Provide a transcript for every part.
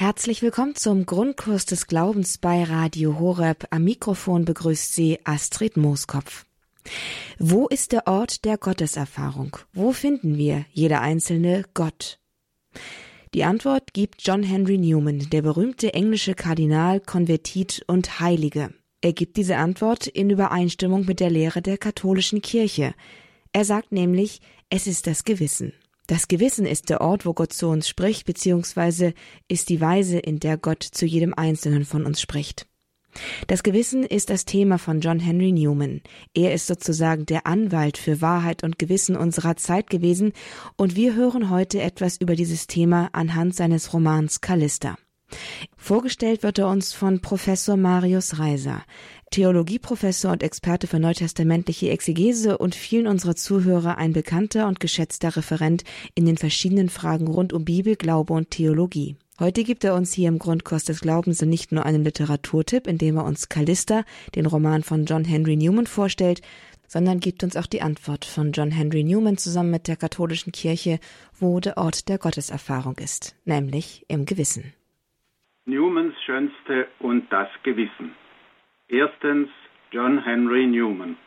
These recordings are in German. Herzlich willkommen zum Grundkurs des Glaubens bei Radio Horeb. Am Mikrofon begrüßt Sie Astrid Mooskopf. Wo ist der Ort der Gotteserfahrung? Wo finden wir, jeder einzelne, Gott? Die Antwort gibt John Henry Newman, der berühmte englische Kardinal, Konvertit und Heilige. Er gibt diese Antwort in Übereinstimmung mit der Lehre der katholischen Kirche. Er sagt nämlich, es ist das Gewissen. Das Gewissen ist der Ort, wo Gott zu uns spricht, beziehungsweise ist die Weise, in der Gott zu jedem Einzelnen von uns spricht. Das Gewissen ist das Thema von John Henry Newman. Er ist sozusagen der Anwalt für Wahrheit und Gewissen unserer Zeit gewesen und wir hören heute etwas über dieses Thema anhand seines Romans Callista. Vorgestellt wird er uns von Professor Marius Reiser, Theologieprofessor und Experte für neutestamentliche Exegese und vielen unserer Zuhörer ein bekannter und geschätzter Referent in den verschiedenen Fragen rund um Bibel, Glaube und Theologie. Heute gibt er uns hier im Grundkurs des Glaubens nicht nur einen Literaturtipp, indem er uns Callista, den Roman von John Henry Newman, vorstellt, sondern gibt uns auch die Antwort von John Henry Newman zusammen mit der katholischen Kirche, wo der Ort der Gotteserfahrung ist, nämlich im Gewissen. Newmans Schönste und das Gewissen. Erstens, John Henry Newman.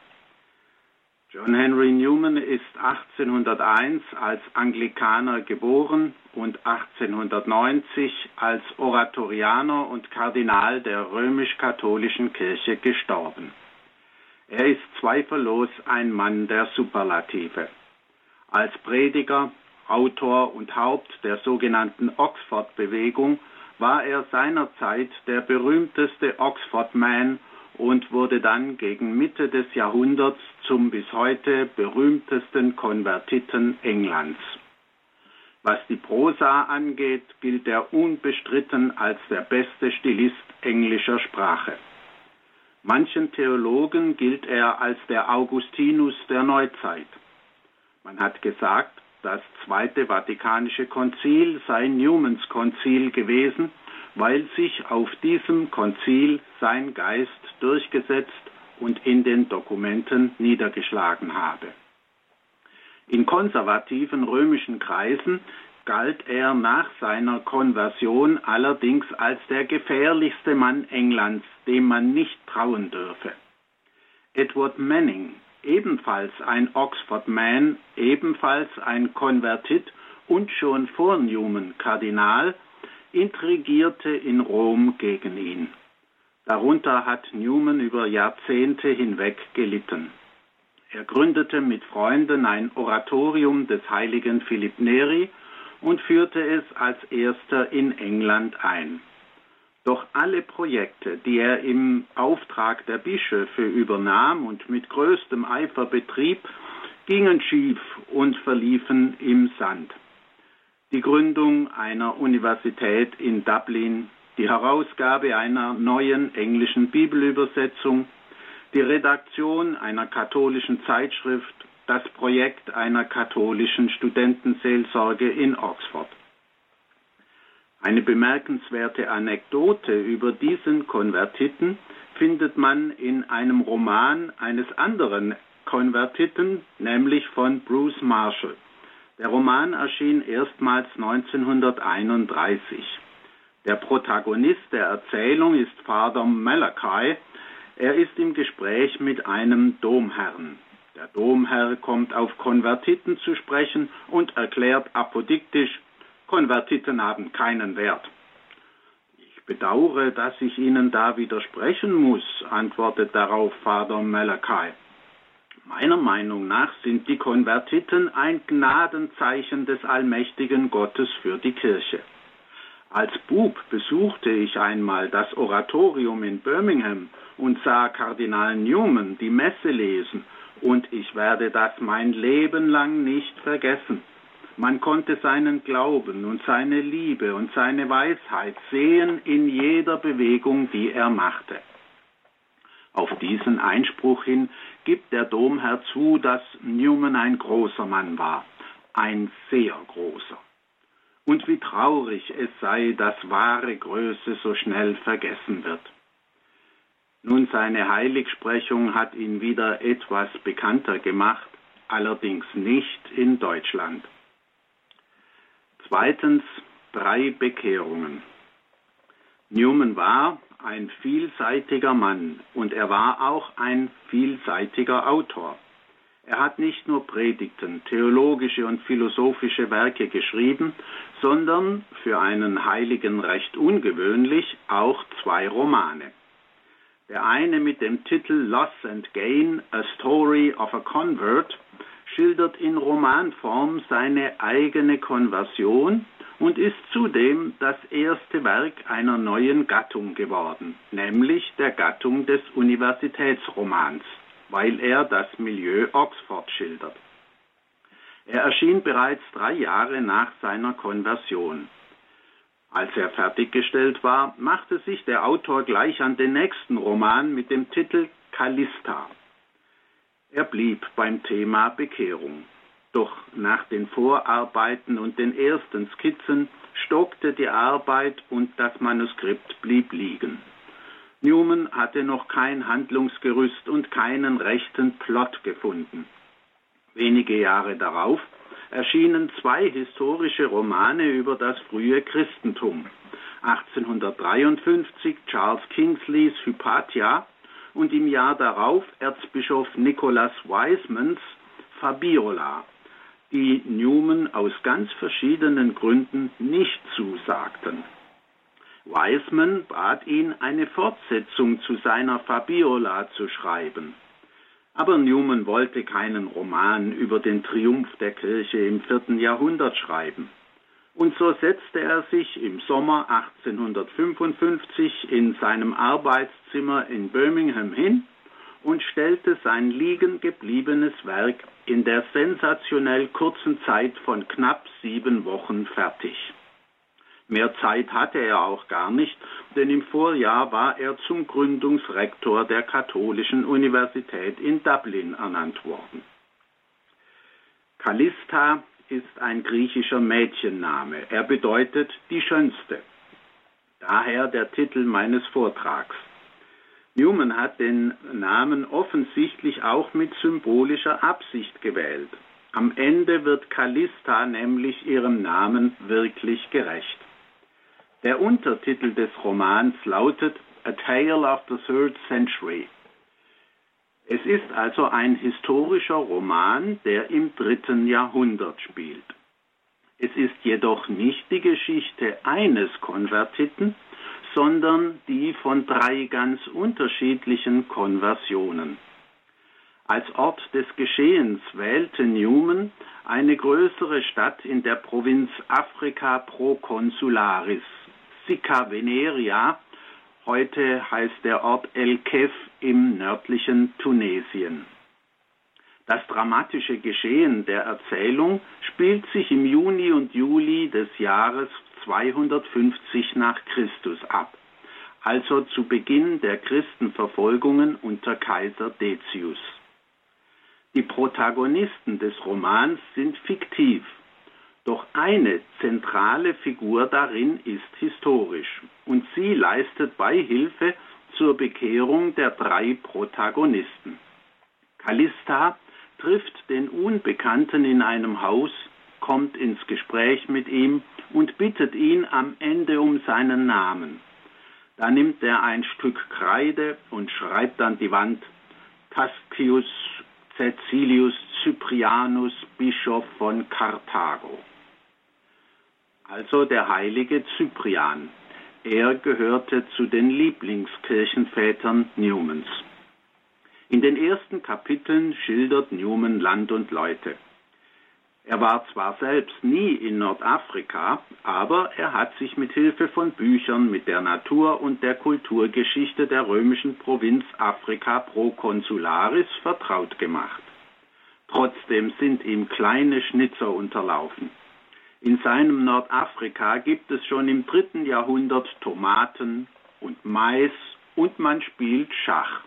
John Henry Newman ist 1801 als Anglikaner geboren und 1890 als Oratorianer und Kardinal der römisch-katholischen Kirche gestorben. Er ist zweifellos ein Mann der Superlative. Als Prediger, Autor und Haupt der sogenannten Oxford-Bewegung war er seinerzeit der berühmteste Oxford-Man und wurde dann gegen Mitte des Jahrhunderts zum bis heute berühmtesten Konvertiten Englands. Was die Prosa angeht, gilt er unbestritten als der beste Stilist englischer Sprache. Manchen Theologen gilt er als der Augustinus der Neuzeit. Man hat gesagt, das Zweite Vatikanische Konzil sei Newmans Konzil gewesen, weil sich auf diesem Konzil sein Geist durchgesetzt und in den Dokumenten niedergeschlagen habe. In konservativen römischen Kreisen galt er nach seiner Konversion allerdings als der gefährlichste Mann Englands, dem man nicht trauen dürfe. Edward Manning, ebenfalls ein Oxford-Man, ebenfalls ein Konvertit und schon vor Newman Kardinal, intrigierte in Rom gegen ihn. Darunter hat Newman über Jahrzehnte hinweg gelitten. Er gründete mit Freunden ein Oratorium des heiligen Philipp Neri und führte es als erster in England ein. Doch alle Projekte, die er im Auftrag der Bischöfe übernahm und mit größtem Eifer betrieb, gingen schief und verliefen im Sand. Die Gründung einer Universität in Dublin, die Herausgabe einer neuen englischen Bibelübersetzung, die Redaktion einer katholischen Zeitschrift, das Projekt einer katholischen Studentenseelsorge in Oxford. Eine bemerkenswerte Anekdote über diesen Konvertiten findet man in einem Roman eines anderen Konvertiten, nämlich von Bruce Marshall. Der Roman erschien erstmals 1931. Der Protagonist der Erzählung ist Father Malachi. Er ist im Gespräch mit einem Domherrn. Der Domherr kommt auf Konvertiten zu sprechen und erklärt apodiktisch, Konvertiten haben keinen Wert. Ich bedauere, dass ich Ihnen da widersprechen muss, antwortet darauf Father Malachi. Meiner Meinung nach sind die Konvertiten ein Gnadenzeichen des allmächtigen Gottes für die Kirche. Als Bub besuchte ich einmal das Oratorium in Birmingham und sah Kardinal Newman die Messe lesen und ich werde das mein Leben lang nicht vergessen. Man konnte seinen Glauben und seine Liebe und seine Weisheit sehen in jeder Bewegung, die er machte. Auf diesen Einspruch hin gibt der Domherr zu, dass Newman ein großer Mann war, ein sehr großer. Und wie traurig es sei, dass wahre Größe so schnell vergessen wird. Nun, seine Heiligsprechung hat ihn wieder etwas bekannter gemacht, allerdings nicht in Deutschland. Zweitens, drei Bekehrungen. Newman war ein vielseitiger Mann und er war auch ein vielseitiger Autor. Er hat nicht nur Predigten, theologische und philosophische Werke geschrieben, sondern, für einen Heiligen recht ungewöhnlich, auch 2 Romane. Der eine mit dem Titel Loss and Gain, A Story of a Convert, schildert in Romanform seine eigene Konversion und ist zudem das erste Werk einer neuen Gattung geworden, nämlich der Gattung des Universitätsromans, weil er das Milieu Oxford schildert. Er erschien bereits 3 Jahre nach seiner Konversion. Als er fertiggestellt war, machte sich der Autor gleich an den nächsten Roman mit dem Titel Callista. Er blieb beim Thema Bekehrung. Doch nach den Vorarbeiten und den ersten Skizzen stockte die Arbeit und das Manuskript blieb liegen. Newman hatte noch kein Handlungsgerüst und keinen rechten Plot gefunden. Wenige Jahre darauf erschienen 2 historische Romane über das frühe Christentum. 1853 Charles Kingsleys Hypatia und im Jahr darauf Erzbischof Nicholas Wisemans Fabiola, die Newman aus ganz verschiedenen Gründen nicht zusagten. Wiseman bat ihn, eine Fortsetzung zu seiner Fabiola zu schreiben. Aber Newman wollte keinen Roman über den Triumph der Kirche im 4. Jahrhundert schreiben. Und so setzte er sich im Sommer 1855 in seinem Arbeitszimmer in Birmingham hin und stellte sein liegen gebliebenes Werk in der sensationell kurzen Zeit von knapp 7 Wochen fertig. Mehr Zeit hatte er auch gar nicht, denn im Vorjahr war er zum Gründungsrektor der Katholischen Universität in Dublin ernannt worden. Callista ist ein griechischer Mädchenname. Er bedeutet die Schönste. Daher der Titel meines Vortrags. Newman hat den Namen offensichtlich auch mit symbolischer Absicht gewählt. Am Ende wird Callista nämlich ihrem Namen wirklich gerecht. Der Untertitel des Romans lautet A Tale of the Third Century. Es ist also ein historischer Roman, der im 3. Jahrhundert spielt. Es ist jedoch nicht die Geschichte eines Konvertiten, sondern die von 3 ganz unterschiedlichen Konversionen. Als Ort des Geschehens wählte Newman eine größere Stadt in der Provinz Africa Proconsularis, Sicca Veneria, heute heißt der Ort El Kef im nördlichen Tunesien. Das dramatische Geschehen der Erzählung spielt sich im Juni und Juli des Jahres 250 nach Christus ab, also zu Beginn der Christenverfolgungen unter Kaiser Decius. Die Protagonisten des Romans sind fiktiv. Doch eine zentrale Figur darin ist historisch und sie leistet Beihilfe zur Bekehrung der 3 Protagonisten. Callista trifft den Unbekannten in einem Haus, kommt ins Gespräch mit ihm und bittet ihn am Ende um seinen Namen. Da nimmt er ein Stück Kreide und schreibt an die Wand Caecilius Cyprianus, Bischof von Karthago. Also der heilige Cyprian. Er gehörte zu den Lieblingskirchenvätern Newmans. In den ersten Kapiteln schildert Newman Land und Leute. Er war zwar selbst nie in Nordafrika, aber er hat sich mit Hilfe von Büchern mit der Natur- und der Kulturgeschichte der römischen Provinz Africa Proconsularis vertraut gemacht. Trotzdem sind ihm kleine Schnitzer unterlaufen. In seinem Nordafrika gibt es schon im 3. Jahrhundert Tomaten und Mais und man spielt Schach.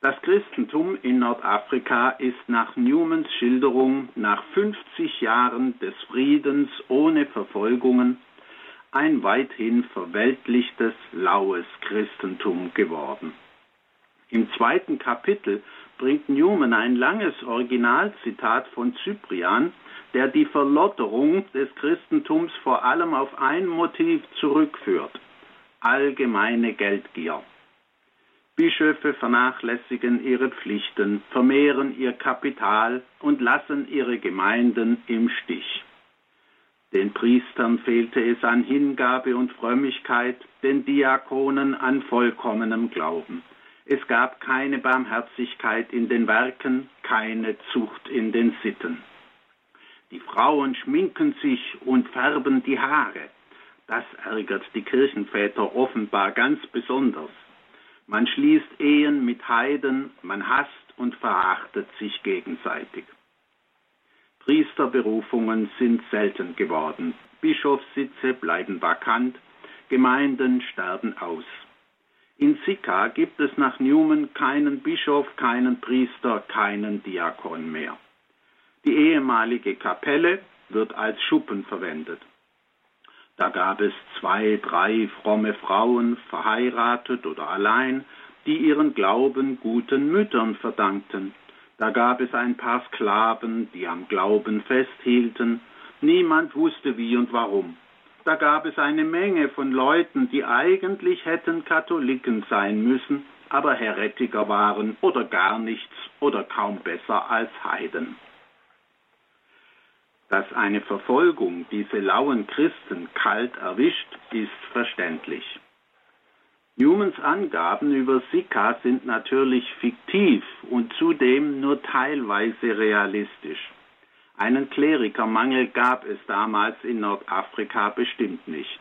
Das Christentum in Nordafrika ist nach Newmans Schilderung nach 50 Jahren des Friedens ohne Verfolgungen ein weithin verweltlichtes, laues Christentum geworden. Im 2. Kapitel bringt Newman ein langes Originalzitat von Cyprian, der die Verlotterung des Christentums vor allem auf ein Motiv zurückführt: allgemeine Geldgier. Bischöfe vernachlässigen ihre Pflichten, vermehren ihr Kapital und lassen ihre Gemeinden im Stich. Den Priestern fehlte es an Hingabe und Frömmigkeit, den Diakonen an vollkommenem Glauben. Es gab keine Barmherzigkeit in den Werken, keine Zucht in den Sitten. Die Frauen schminken sich und färben die Haare. Das ärgert die Kirchenväter offenbar ganz besonders. Man schließt Ehen mit Heiden, man hasst und verachtet sich gegenseitig. Priesterberufungen sind selten geworden, Bischofssitze bleiben vakant, Gemeinden sterben aus. In Sicca gibt es nach Newman keinen Bischof, keinen Priester, keinen Diakon mehr. Die ehemalige Kapelle wird als Schuppen verwendet. Da gab es 2, 3 fromme Frauen, verheiratet oder allein, die ihren Glauben guten Müttern verdankten. Da gab es ein paar Sklaven, die am Glauben festhielten. Niemand wusste wie und warum. Da gab es eine Menge von Leuten, die eigentlich hätten Katholiken sein müssen, aber Heretiker waren oder gar nichts oder kaum besser als Heiden. Dass eine Verfolgung diese lauen Christen kalt erwischt, ist verständlich. Newmans Angaben über Sicca sind natürlich fiktiv und zudem nur teilweise realistisch. Einen Klerikermangel gab es damals in Nordafrika bestimmt nicht.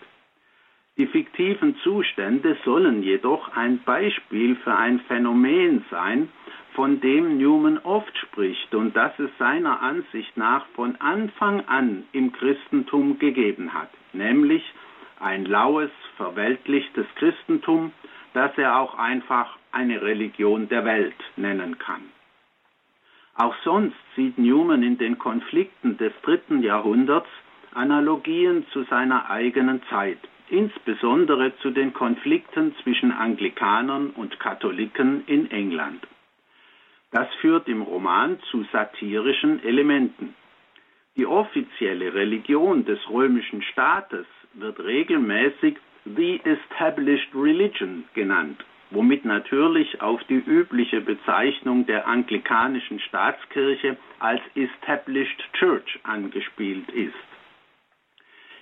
Die fiktiven Zustände sollen jedoch ein Beispiel für ein Phänomen sein, von dem Newman oft spricht und das es seiner Ansicht nach von Anfang an im Christentum gegeben hat, nämlich ein laues, verweltlichtes Christentum, das er auch einfach eine Religion der Welt nennen kann. Auch sonst sieht Newman in den Konflikten des 3. Jahrhunderts Analogien zu seiner eigenen Zeit, insbesondere zu den Konflikten zwischen Anglikanern und Katholiken in England. Das führt im Roman zu satirischen Elementen. Die offizielle Religion des römischen Staates wird regelmäßig The Established Religion genannt, womit natürlich auf die übliche Bezeichnung der anglikanischen Staatskirche als Established Church angespielt ist.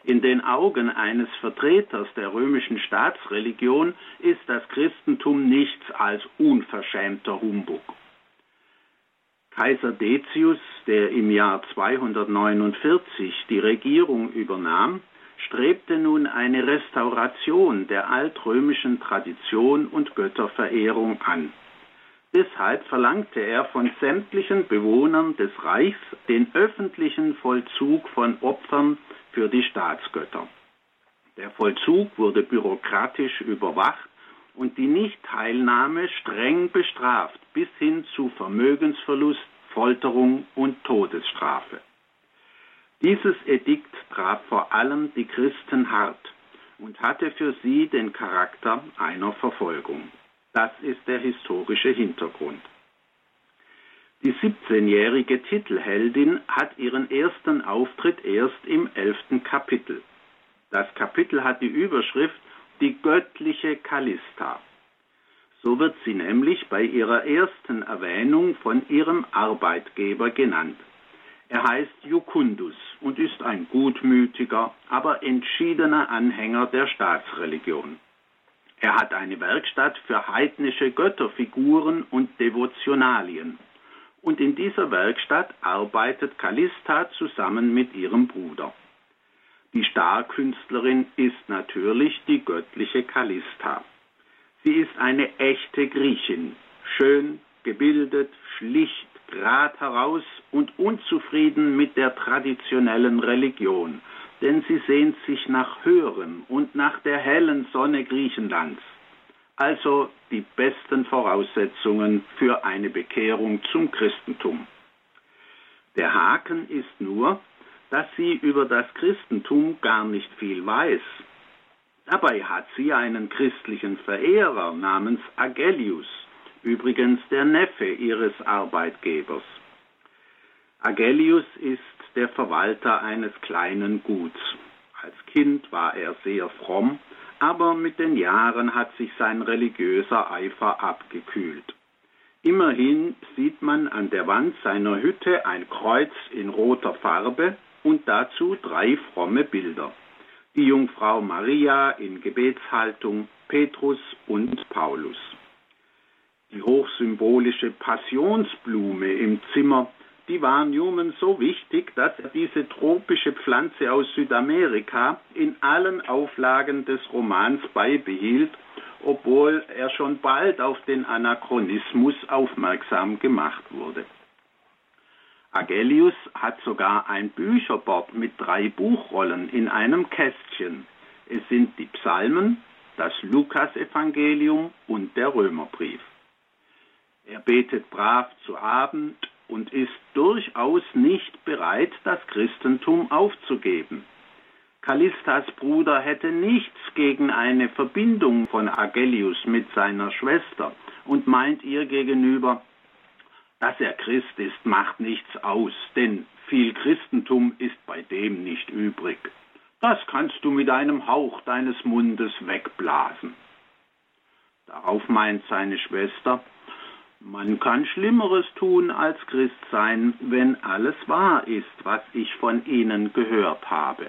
In den Augen eines Vertreters der römischen Staatsreligion ist das Christentum nichts als unverschämter Humbug. Kaiser Decius, der im Jahr 249 die Regierung übernahm, strebte nun eine Restauration der altrömischen Tradition und Götterverehrung an. Deshalb verlangte er von sämtlichen Bewohnern des Reichs den öffentlichen Vollzug von Opfern für die Staatsgötter. Der Vollzug wurde bürokratisch überwacht und die Nichtteilnahme streng bestraft, bis hin zu Vermögensverlust, Folterung und Todesstrafe. Dieses Edikt traf vor allem die Christen hart und hatte für sie den Charakter einer Verfolgung. Das ist der historische Hintergrund. Die 17-jährige Titelheldin hat ihren ersten Auftritt erst im 11. Kapitel. Das Kapitel hat die Überschrift Die göttliche Callista. So wird sie nämlich bei ihrer ersten Erwähnung von ihrem Arbeitgeber genannt. Er heißt Jukundus und ist ein gutmütiger, aber entschiedener Anhänger der Staatsreligion. Er hat eine Werkstatt für heidnische Götterfiguren und Devotionalien. Und in dieser Werkstatt arbeitet Callista zusammen mit ihrem Bruder. Die Starkünstlerin ist natürlich die göttliche Callista. Sie ist eine echte Griechin, schön, gebildet, schlicht, grad heraus und unzufrieden mit der traditionellen Religion, denn sie sehnt sich nach Höherem und nach der hellen Sonne Griechenlands, also die besten Voraussetzungen für eine Bekehrung zum Christentum. Der Haken ist nur, dass sie über das Christentum gar nicht viel weiß. Dabei hat sie einen christlichen Verehrer namens Agellius, übrigens der Neffe ihres Arbeitgebers. Agellius ist der Verwalter eines kleinen Guts. Als Kind war er sehr fromm, aber mit den Jahren hat sich sein religiöser Eifer abgekühlt. Immerhin sieht man an der Wand seiner Hütte ein Kreuz in roter Farbe und dazu 3 fromme Bilder. Die Jungfrau Maria in Gebetshaltung, Petrus und Paulus. Die hochsymbolische Passionsblume im Zimmer, die war Newman so wichtig, dass er diese tropische Pflanze aus Südamerika in allen Auflagen des Romans beibehielt, obwohl er schon bald auf den Anachronismus aufmerksam gemacht wurde. Agellius hat sogar ein Bücherbord mit 3 Buchrollen in einem Kästchen. Es sind die Psalmen, das Lukasevangelium und der Römerbrief. Er betet brav zu Abend und ist durchaus nicht bereit, das Christentum aufzugeben. Callistas Bruder hätte nichts gegen eine Verbindung von Agellius mit seiner Schwester und meint ihr gegenüber, dass er Christ ist, macht nichts aus, denn viel Christentum ist bei dem nicht übrig. Das kannst du mit einem Hauch deines Mundes wegblasen. Darauf meint seine Schwester, man kann Schlimmeres tun als Christ sein, wenn alles wahr ist, was ich von ihnen gehört habe.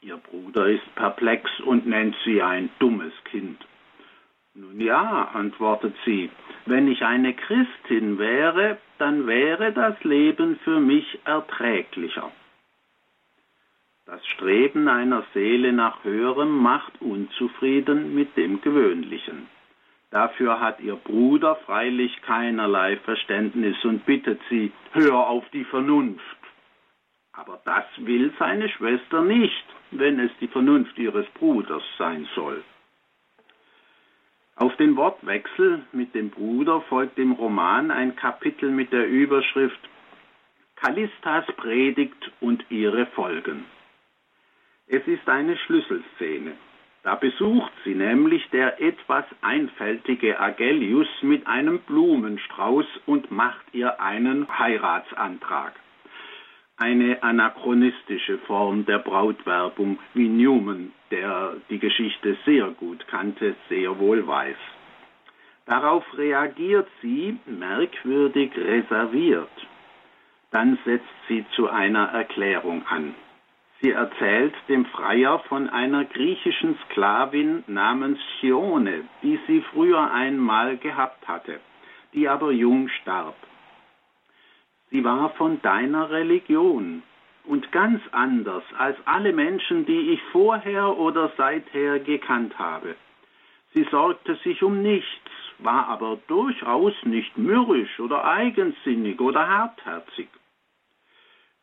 Ihr Bruder ist perplex und nennt sie ein dummes Kind. Nun ja, antwortet sie, wenn ich eine Christin wäre, dann wäre das Leben für mich erträglicher. Das Streben einer Seele nach Höherem macht unzufrieden mit dem Gewöhnlichen. Dafür hat ihr Bruder freilich keinerlei Verständnis und bittet sie, hör auf die Vernunft. Aber das will seine Schwester nicht, wenn es die Vernunft ihres Bruders sein soll. Auf den Wortwechsel mit dem Bruder folgt im Roman ein Kapitel mit der Überschrift Callistas Predigt und ihre Folgen. Es ist eine Schlüsselszene. Da besucht sie nämlich der etwas einfältige Agellius mit einem Blumenstrauß und macht ihr einen Heiratsantrag. Eine anachronistische Form der Brautwerbung, wie Newman, der die Geschichte sehr gut kannte, sehr wohl weiß. Darauf reagiert sie merkwürdig reserviert. Dann setzt sie zu einer Erklärung an. Sie erzählt dem Freier von einer griechischen Sklavin namens Chione, die sie früher einmal gehabt hatte, die aber jung starb. Sie war von deiner Religion und ganz anders als alle Menschen, die ich vorher oder seither gekannt habe. Sie sorgte sich um nichts, war aber durchaus nicht mürrisch oder eigensinnig oder hartherzig.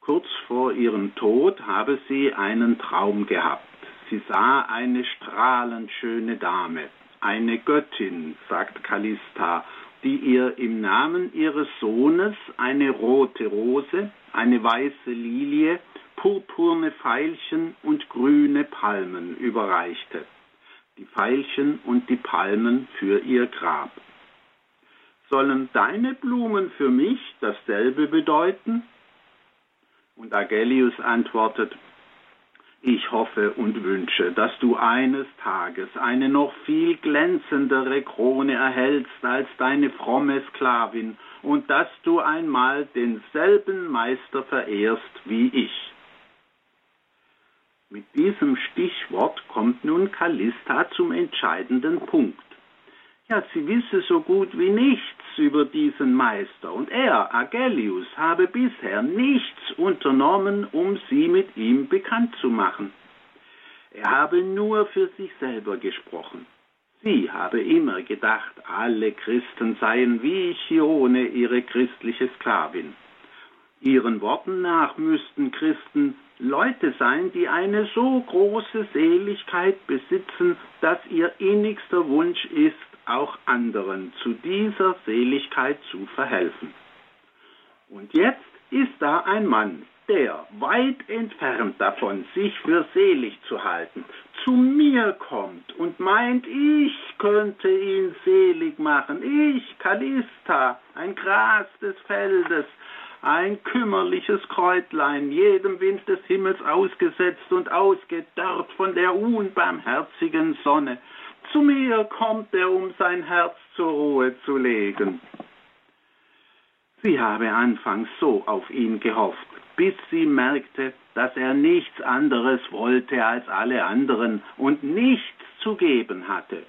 Kurz vor ihrem Tod habe sie einen Traum gehabt. Sie sah eine strahlend schöne Dame, eine Göttin, sagt Callista, die ihr im Namen ihres Sohnes eine rote Rose, eine weiße Lilie, purpurne Veilchen und grüne Palmen überreichte. Die Veilchen und die Palmen für ihr Grab. Sollen deine Blumen für mich dasselbe bedeuten? Und Agellius antwortet, ich hoffe und wünsche, dass du eines Tages eine noch viel glänzendere Krone erhältst als deine fromme Sklavin und dass du einmal denselben Meister verehrst wie ich. Mit diesem Stichwort kommt nun Callista zum entscheidenden Punkt. Ja, sie wisse so gut wie nichts über diesen Meister und er, Agellius, habe bisher nichts unternommen, um sie mit ihm bekannt zu machen. Er habe nur für sich selber gesprochen. Sie habe immer gedacht, alle Christen seien wie Chione, ihre christliche Sklavin. Ihren Worten nach müssten Christen Leute sein, die eine so große Seligkeit besitzen, dass ihr innigster Wunsch ist, auch anderen zu dieser Seligkeit zu verhelfen. Und jetzt ist da ein Mann, der, weit entfernt davon, sich für selig zu halten, zu mir kommt und meint, ich könnte ihn selig machen, ich, Callista, ein Gras des Feldes, ein kümmerliches Kräutlein, jedem Wind des Himmels ausgesetzt und ausgedörrt von der unbarmherzigen Sonne. Zu mir kommt er, um sein Herz zur Ruhe zu legen. Sie habe anfangs so auf ihn gehofft, bis sie merkte, dass er nichts anderes wollte als alle anderen und nichts zu geben hatte.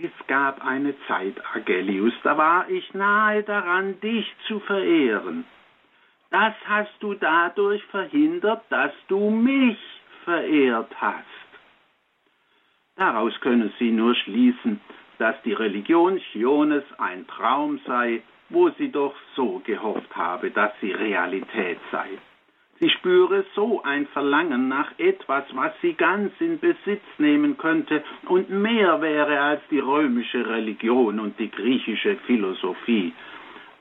Es gab eine Zeit, Agellius, da war ich nahe daran, dich zu verehren. Das hast du dadurch verhindert, dass du mich verehrt hast. Daraus könne sie nur schließen, dass die Religion Chiones ein Traum sei, wo sie doch so gehofft habe, dass sie Realität sei. Sie spüre so ein Verlangen nach etwas, was sie ganz in Besitz nehmen könnte und mehr wäre als die römische Religion und die griechische Philosophie.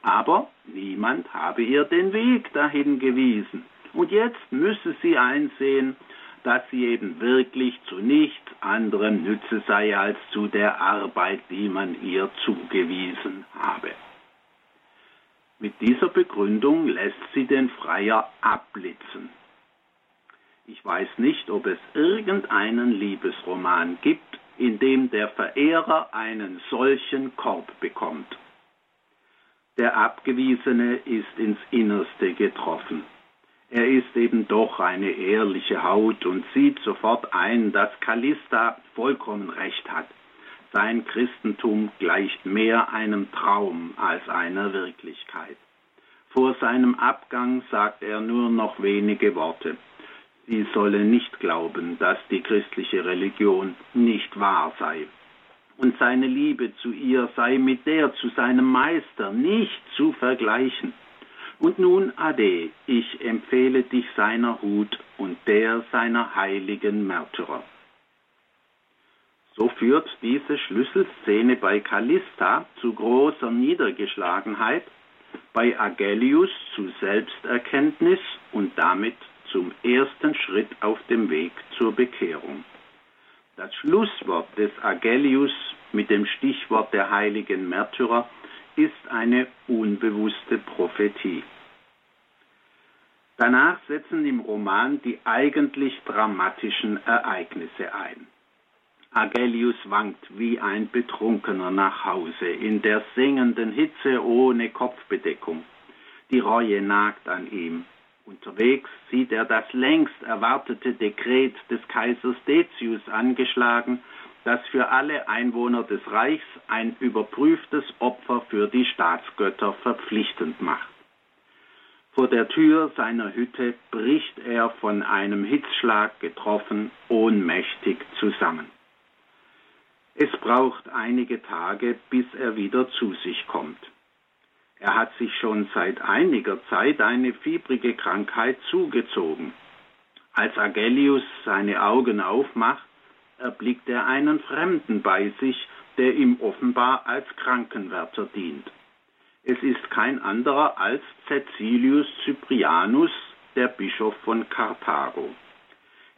Aber niemand habe ihr den Weg dahin gewiesen. Und jetzt müsse sie einsehen, dass sie eben wirklich zu nichts anderem nütze sei als zu der Arbeit, die man ihr zugewiesen habe. Mit dieser Begründung lässt sie den Freier abblitzen. Ich weiß nicht, ob es irgendeinen Liebesroman gibt, in dem der Verehrer einen solchen Korb bekommt. Der Abgewiesene ist ins Innerste getroffen. Er ist eben doch eine ehrliche Haut und sieht sofort ein, dass Callista vollkommen recht hat. Sein Christentum gleicht mehr einem Traum als einer Wirklichkeit. Vor seinem Abgang sagt er nur noch wenige Worte. Sie solle nicht glauben, dass die christliche Religion nicht wahr sei. Und seine Liebe zu ihr sei mit der zu seinem Meister nicht zu vergleichen. Und nun ade, ich empfehle dich seiner Hut und der seiner heiligen Märtyrer. So führt diese Schlüsselszene bei Callista zu großer Niedergeschlagenheit, bei Agellius zu Selbsterkenntnis und damit zum ersten Schritt auf dem Weg zur Bekehrung. Das Schlusswort des Agellius mit dem Stichwort der heiligen Märtyrer ist eine unbewusste Prophetie. Danach setzen im Roman die eigentlich dramatischen Ereignisse ein. Agellius wankt wie ein Betrunkener nach Hause, in der sengenden Hitze ohne Kopfbedeckung. Die Reue nagt an ihm. Unterwegs sieht er das längst erwartete Dekret des Kaisers Decius angeschlagen, das für alle Einwohner des Reichs ein überprüftes Opfer für die Staatsgötter verpflichtend macht. Vor der Tür seiner Hütte bricht er von einem Hitzschlag getroffen, ohnmächtig zusammen. Es braucht einige Tage, bis er wieder zu sich kommt. Er hat sich schon seit einiger Zeit eine fiebrige Krankheit zugezogen. Als Agellius seine Augen aufmacht, erblickt er einen Fremden bei sich, der ihm offenbar als Krankenwärter dient. Es ist kein anderer als Caecilius Cyprianus, der Bischof von Karthago.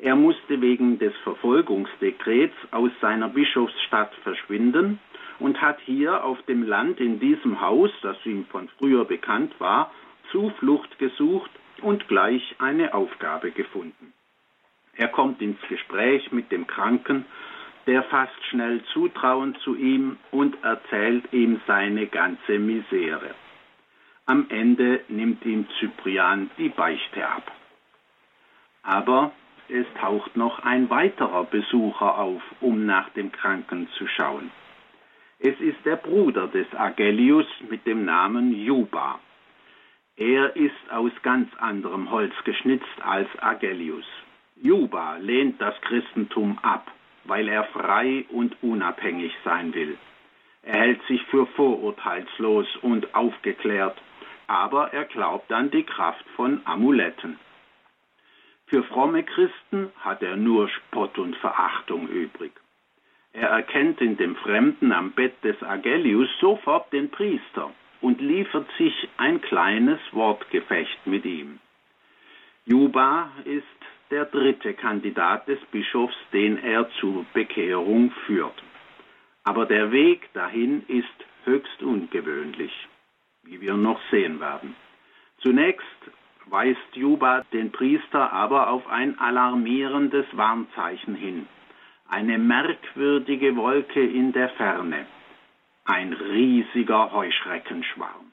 Er musste wegen des Verfolgungsdekrets aus seiner Bischofsstadt verschwinden und hat hier auf dem Land in diesem Haus, das ihm von früher bekannt war, Zuflucht gesucht und gleich eine Aufgabe gefunden. Er kommt ins Gespräch mit dem Kranken, der fasst schnell Zutrauen zu ihm und erzählt ihm seine ganze Misere. Am Ende nimmt ihm Cyprian die Beichte ab. Aber es taucht noch ein weiterer Besucher auf, um nach dem Kranken zu schauen. Es ist der Bruder des Agellius mit dem Namen Juba. Er ist aus ganz anderem Holz geschnitzt als Agellius. Juba lehnt das Christentum ab, weil er frei und unabhängig sein will. Er hält sich für vorurteilslos und aufgeklärt, aber er glaubt an die Kraft von Amuletten. Für fromme Christen hat er nur Spott und Verachtung übrig. Er erkennt in dem Fremden am Bett des Agellius sofort den Priester und liefert sich ein kleines Wortgefecht mit ihm. Juba ist der dritte Kandidat des Bischofs, den er zur Bekehrung führt. Aber der Weg dahin ist höchst ungewöhnlich, wie wir noch sehen werden. Zunächst weist Juba den Priester aber auf ein alarmierendes Warnzeichen hin. Eine merkwürdige Wolke in der Ferne. Ein riesiger Heuschreckenschwarm.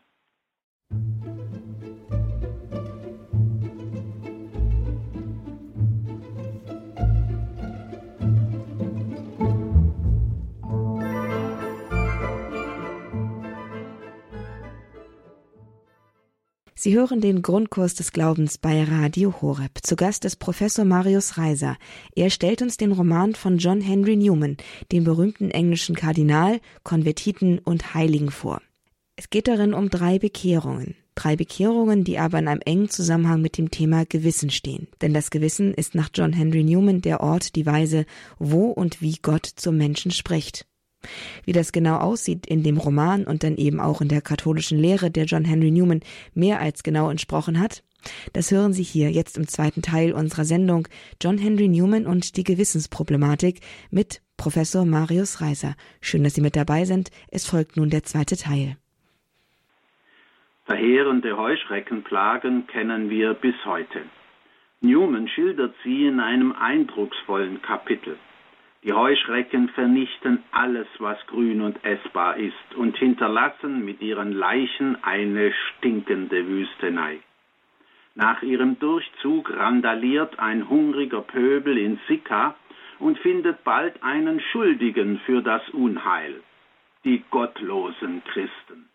Sie hören den Grundkurs des Glaubens bei Radio Horeb. Zu Gast ist Professor Marius Reiser. Er stellt uns den Roman von John Henry Newman, dem berühmten englischen Kardinal, Konvertiten und Heiligen, vor. Es geht darin um drei Bekehrungen, die aber in einem engen Zusammenhang mit dem Thema Gewissen stehen. Denn das Gewissen ist nach John Henry Newman der Ort, die Weise, wo und wie Gott zum Menschen spricht. Wie das genau aussieht in dem Roman und dann eben auch in der katholischen Lehre, der John Henry Newman mehr als genau entsprochen hat, das hören Sie hier jetzt im zweiten Teil unserer Sendung John Henry Newman und die Gewissensproblematik mit Professor Marius Reiser. Schön, dass Sie mit dabei sind. Es folgt nun der zweite Teil. Verheerende Heuschreckenplagen kennen wir bis heute. Newman schildert sie in einem eindrucksvollen Kapitel. Die Heuschrecken vernichten alles, was grün und essbar ist, und hinterlassen mit ihren Leichen eine stinkende Wüstenei. Nach ihrem Durchzug randaliert ein hungriger Pöbel in Sicca und findet bald einen Schuldigen für das Unheil, die gottlosen Christen.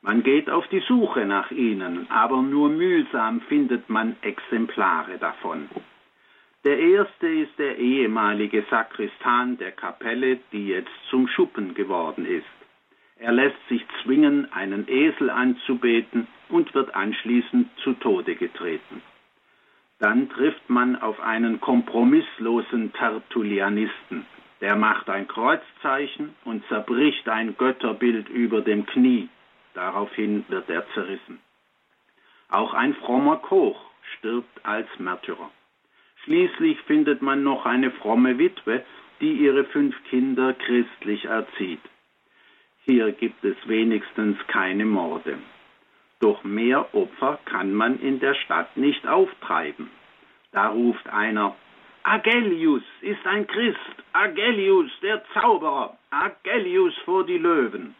Man geht auf die Suche nach ihnen, aber nur mühsam findet man Exemplare davon. Der erste ist der ehemalige Sakristan der Kapelle, die jetzt zum Schuppen geworden ist. Er lässt sich zwingen, einen Esel anzubeten und wird anschließend zu Tode getreten. Dann trifft man auf einen kompromisslosen Tertullianisten. Der macht ein Kreuzzeichen und zerbricht ein Götterbild über dem Knie. Daraufhin wird er zerrissen. Auch ein frommer Koch stirbt als Märtyrer. Schließlich findet man noch eine fromme Witwe, die ihre 5 Kinder christlich erzieht. Hier gibt es wenigstens keine Morde. Doch mehr Opfer kann man in der Stadt nicht auftreiben. Da ruft einer: Agellius ist ein Christ, Agellius der Zauberer, Agellius vor die Löwen.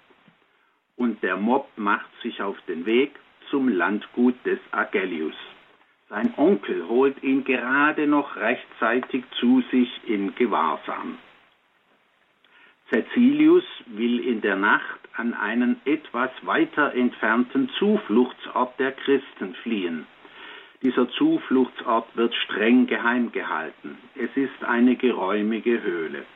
Und der Mob macht sich auf den Weg zum Landgut des Agellius. Sein Onkel holt ihn gerade noch rechtzeitig zu sich in Gewahrsam. Caecilius will in der Nacht an einen etwas weiter entfernten Zufluchtsort der Christen fliehen. Dieser Zufluchtsort wird streng geheim gehalten. Es ist eine geräumige Höhle.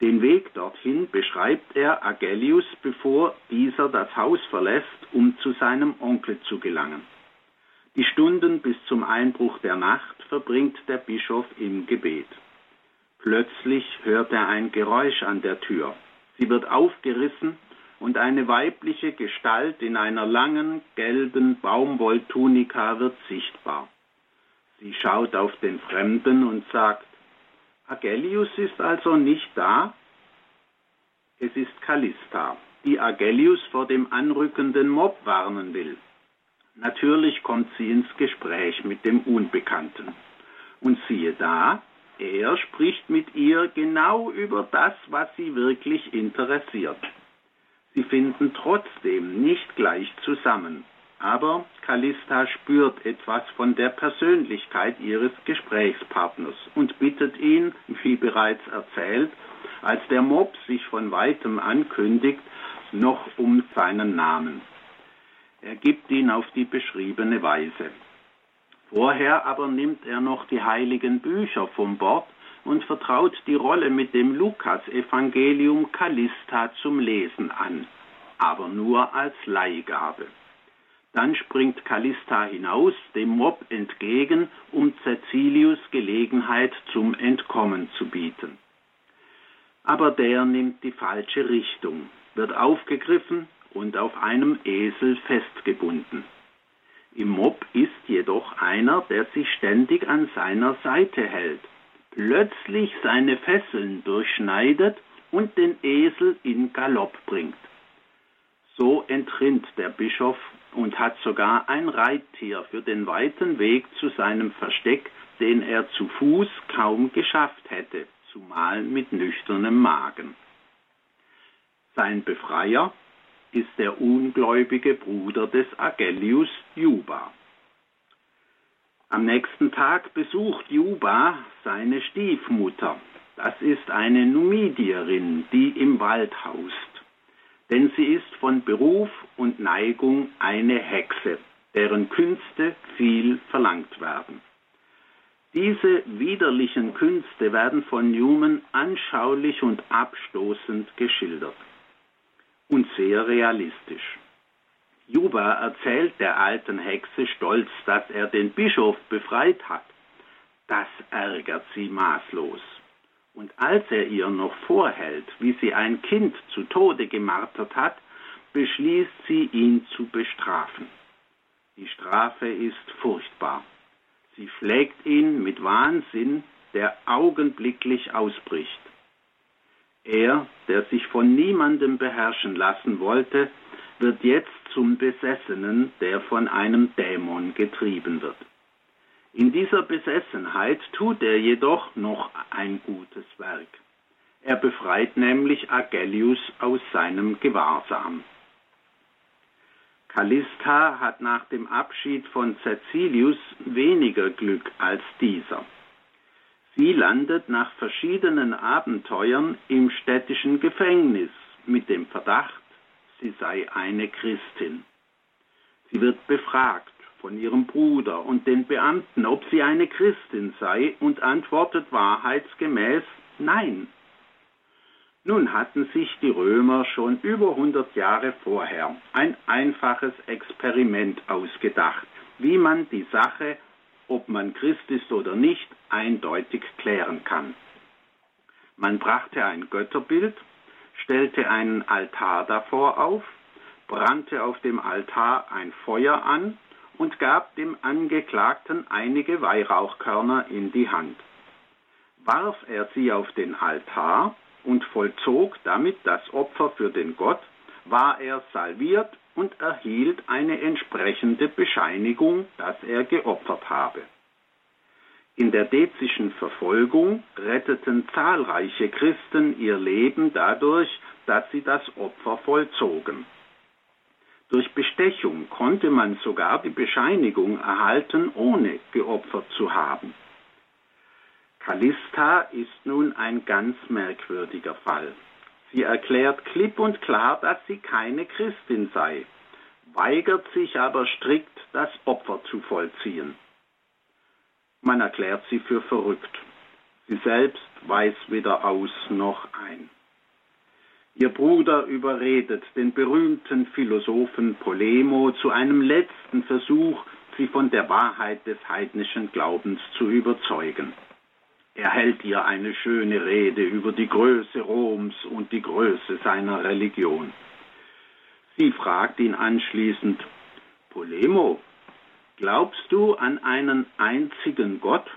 Den Weg dorthin beschreibt er Agellius, bevor dieser das Haus verlässt, um zu seinem Onkel zu gelangen. Die Stunden bis zum Einbruch der Nacht verbringt der Bischof im Gebet. Plötzlich hört er ein Geräusch an der Tür. Sie wird aufgerissen und eine weibliche Gestalt in einer langen, gelben Baumwolltunika wird sichtbar. Sie schaut auf den Fremden und sagt: Agellius ist also nicht da? Es ist Callista, die Agellius vor dem anrückenden Mob warnen will. Natürlich kommt sie ins Gespräch mit dem Unbekannten. Und siehe da, er spricht mit ihr genau über das, was sie wirklich interessiert. Sie finden trotzdem nicht gleich zusammen, aber Callista spürt etwas von der Persönlichkeit ihres Gesprächspartners und bittet ihn, wie bereits erzählt, als der Mob sich von Weitem ankündigt, noch um seinen Namen. Er gibt ihn auf die beschriebene Weise. Vorher aber nimmt er noch die heiligen Bücher vom Bord und vertraut die Rolle mit dem Lukas-Evangelium Callista zum Lesen an, aber nur als Leihgabe. Dann springt Callista hinaus, dem Mob entgegen, um Caecilius Gelegenheit zum Entkommen zu bieten. Aber der nimmt die falsche Richtung, wird aufgegriffen und auf einem Esel festgebunden. Imob ist jedoch einer, der sich ständig an seiner Seite hält, plötzlich seine Fesseln durchschneidet und den Esel in Galopp bringt. So entrinnt der Bischof und hat sogar ein Reittier für den weiten Weg zu seinem Versteck, den er zu Fuß kaum geschafft hätte, zumal mit nüchternem Magen. Sein Befreier ist der ungläubige Bruder des Agellius, Juba. Am nächsten Tag besucht Juba seine Stiefmutter. Das ist eine Numidierin, die im Wald haust. Denn sie ist von Beruf und Neigung eine Hexe, deren Künste viel verlangt werden. Diese widerlichen Künste werden von Newman anschaulich und abstoßend geschildert. Und sehr realistisch. Juba erzählt der alten Hexe stolz, dass er den Bischof befreit hat. Das ärgert sie maßlos. Und als er ihr noch vorhält, wie sie ein Kind zu Tode gemartert hat, beschließt sie, ihn zu bestrafen. Die Strafe ist furchtbar. Sie schlägt ihn mit Wahnsinn, der augenblicklich ausbricht. Er, der sich von niemandem beherrschen lassen wollte, wird jetzt zum Besessenen, der von einem Dämon getrieben wird. In dieser Besessenheit tut er jedoch noch ein gutes Werk. Er befreit nämlich Agellius aus seinem Gewahrsam. Callista hat nach dem Abschied von Caecilius weniger Glück als dieser. Sie landet nach verschiedenen Abenteuern im städtischen Gefängnis mit dem Verdacht, sie sei eine Christin. Sie wird befragt von ihrem Bruder und den Beamten, ob sie eine Christin sei, und antwortet wahrheitsgemäß Nein. Nun hatten sich die Römer schon über 100 Jahre vorher ein einfaches Experiment ausgedacht, wie man die Sache, ob man Christ ist oder nicht, eindeutig klären kann. Man brachte ein Götterbild, stellte einen Altar davor auf, brannte auf dem Altar ein Feuer an und gab dem Angeklagten einige Weihrauchkörner in die Hand. Warf er sie auf den Altar und vollzog damit das Opfer für den Gott, war er salviert und erhielt eine entsprechende Bescheinigung, dass er geopfert habe. In der dezischen Verfolgung retteten zahlreiche Christen ihr Leben dadurch, dass sie das Opfer vollzogen. Durch Bestechung konnte man sogar die Bescheinigung erhalten, ohne geopfert zu haben. Callista ist nun ein ganz merkwürdiger Fall. Sie erklärt klipp und klar, dass sie keine Christin sei, weigert sich aber strikt, das Opfer zu vollziehen. Man erklärt sie für verrückt. Sie selbst weiß weder aus noch ein. Ihr Bruder überredet den berühmten Philosophen Polemo zu einem letzten Versuch, sie von der Wahrheit des heidnischen Glaubens zu überzeugen. Er hält ihr eine schöne Rede über die Größe Roms und die Größe seiner Religion. Sie fragt ihn anschließend: Polemo, glaubst du an einen einzigen Gott?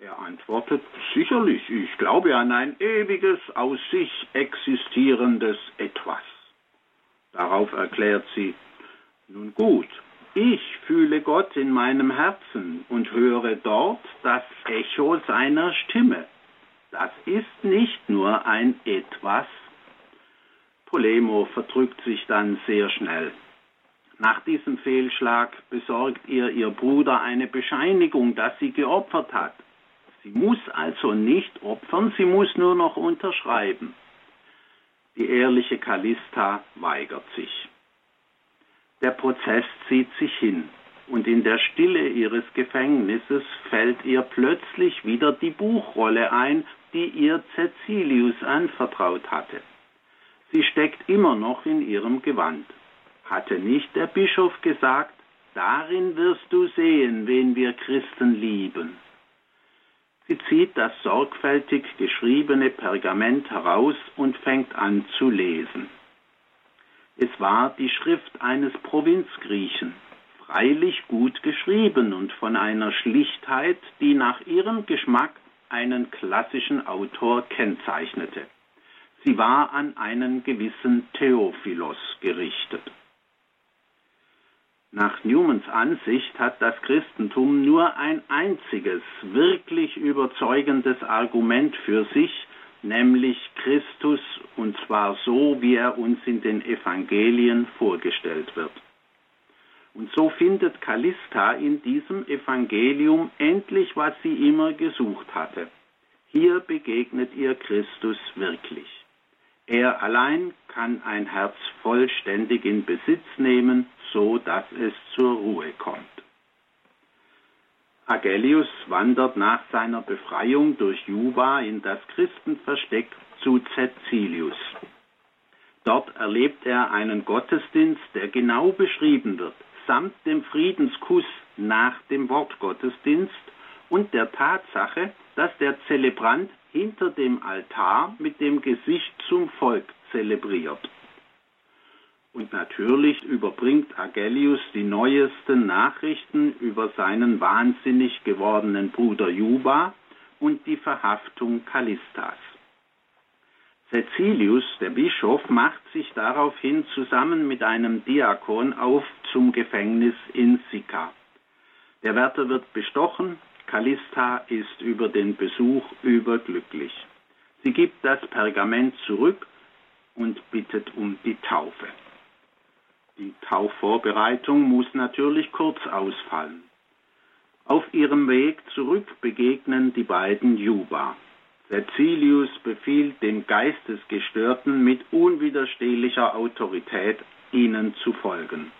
Er antwortet: Sicherlich, ich glaube an ein ewiges, aus sich existierendes Etwas. Darauf erklärt sie: Nun gut, ich fühle Gott in meinem Herzen und höre dort das Echo seiner Stimme. Das ist nicht nur ein Etwas. Polemo verdrückt sich dann sehr schnell. Nach diesem Fehlschlag besorgt ihr Bruder eine Bescheinigung, dass sie geopfert hat. Sie muss also nicht opfern, sie muss nur noch unterschreiben. Die ehrliche Callista weigert sich. Der Prozess zieht sich hin, und in der Stille ihres Gefängnisses fällt ihr plötzlich wieder die Buchrolle ein, die ihr Caecilius anvertraut hatte. Sie steckt immer noch in ihrem Gewand. Hatte nicht der Bischof gesagt, darin wirst du sehen, wen wir Christen lieben? Sie zieht das sorgfältig geschriebene Pergament heraus und fängt an zu lesen. Es war die Schrift eines Provinzgriechen, freilich gut geschrieben und von einer Schlichtheit, die nach ihrem Geschmack einen klassischen Autor kennzeichnete. Sie war an einen gewissen Theophilos gerichtet. Nach Newmans Ansicht hat das Christentum nur ein einziges, wirklich überzeugendes Argument für sich, nämlich Christus, und zwar so, wie er uns in den Evangelien vorgestellt wird. Und so findet Callista in diesem Evangelium endlich, was sie immer gesucht hatte. Hier begegnet ihr Christus wirklich. Er allein kann ein Herz vollständig in Besitz nehmen, so dass es zur Ruhe kommt. Agellius wandert nach seiner Befreiung durch Juba in das Christenversteck zu Caecilius. Dort erlebt er einen Gottesdienst, der genau beschrieben wird, samt dem Friedenskuss nach dem Wortgottesdienst und der Tatsache, dass der Zelebrant hinter dem Altar mit dem Gesicht zum Volk zelebriert. Und natürlich überbringt Agellius die neuesten Nachrichten über seinen wahnsinnig gewordenen Bruder Juba und die Verhaftung Callistas. Caecilius, der Bischof, macht sich daraufhin zusammen mit einem Diakon auf zum Gefängnis in Sicca. Der Wärter wird bestochen, Callista ist über den Besuch überglücklich. Sie gibt das Pergament zurück und bittet um die Taufe. Die Taufvorbereitung muss natürlich kurz ausfallen. Auf ihrem Weg zurück begegnen die beiden Juba. Caecilius befiehlt dem Geistesgestörten mit unwiderstehlicher Autorität, ihnen zu folgen.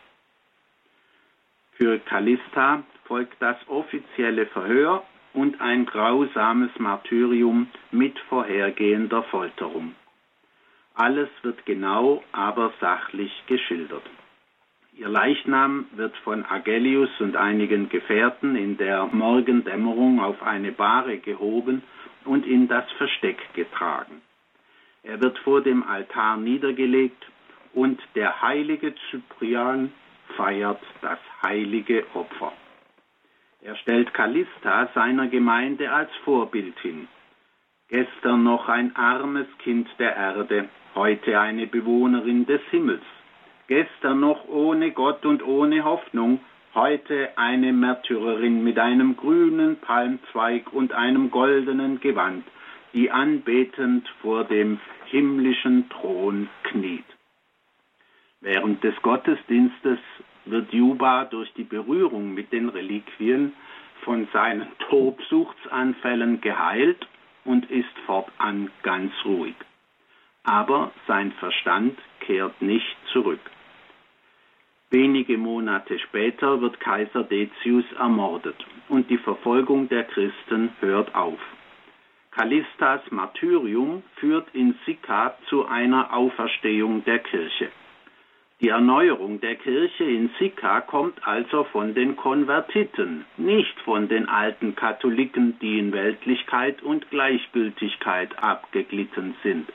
Für Callista folgt das offizielle Verhör und ein grausames Martyrium mit vorhergehender Folterung. Alles wird genau, aber sachlich geschildert. Ihr Leichnam wird von Agellius und einigen Gefährten in der Morgendämmerung auf eine Bahre gehoben und in das Versteck getragen. Er wird vor dem Altar niedergelegt und der heilige Cyprian feiert das heilige Opfer. Er stellt Callista seiner Gemeinde als Vorbild hin. Gestern noch ein armes Kind der Erde, heute eine Bewohnerin des Himmels. Gestern noch ohne Gott und ohne Hoffnung, heute eine Märtyrerin mit einem grünen Palmzweig und einem goldenen Gewand, die anbetend vor dem himmlischen Thron kniet. Während des Gottesdienstes wird Juba durch die Berührung mit den Reliquien von seinen Tobsuchtsanfällen geheilt und ist fortan ganz ruhig. Aber sein Verstand kehrt nicht zurück. Wenige Monate später wird Kaiser Decius ermordet und die Verfolgung der Christen hört auf. Callistas Martyrium führt in Sicca zu einer Auferstehung der Kirche. Die Erneuerung der Kirche in Sicca kommt also von den Konvertiten, nicht von den alten Katholiken, die in Weltlichkeit und Gleichgültigkeit abgeglitten sind.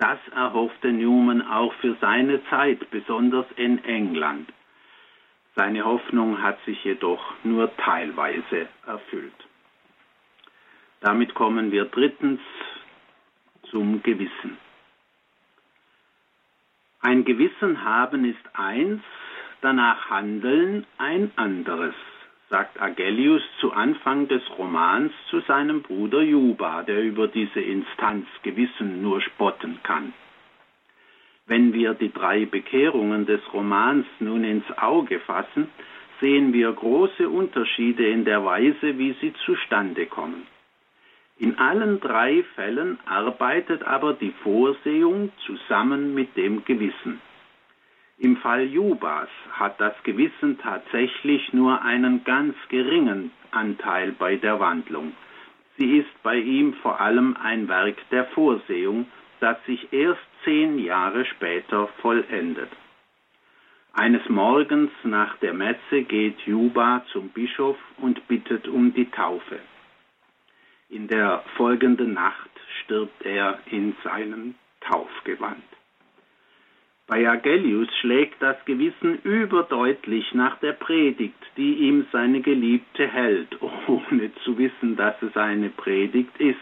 Das erhoffte Newman auch für seine Zeit, besonders in England. Seine Hoffnung hat sich jedoch nur teilweise erfüllt. Damit kommen wir drittens zum Gewissen. Ein Gewissen haben ist eins, danach Handeln ein anderes, sagt Agellius zu Anfang des Romans zu seinem Bruder Juba, der über diese Instanz Gewissen nur spotten kann. Wenn wir die drei Bekehrungen des Romans nun ins Auge fassen, sehen wir große Unterschiede in der Weise, wie sie zustande kommen. In allen drei Fällen arbeitet aber die Vorsehung zusammen mit dem Gewissen. Im Fall Jubas hat das Gewissen tatsächlich nur einen ganz geringen Anteil bei der Wandlung. Sie ist bei ihm vor allem ein Werk der Vorsehung, das sich erst 10 Jahre später vollendet. Eines Morgens nach der Messe geht Juba zum Bischof und bittet um die Taufe. In der folgenden Nacht stirbt er in seinem Taufgewand. Bei Agellius schlägt das Gewissen überdeutlich nach der Predigt, die ihm seine Geliebte hält, ohne zu wissen, dass es eine Predigt ist.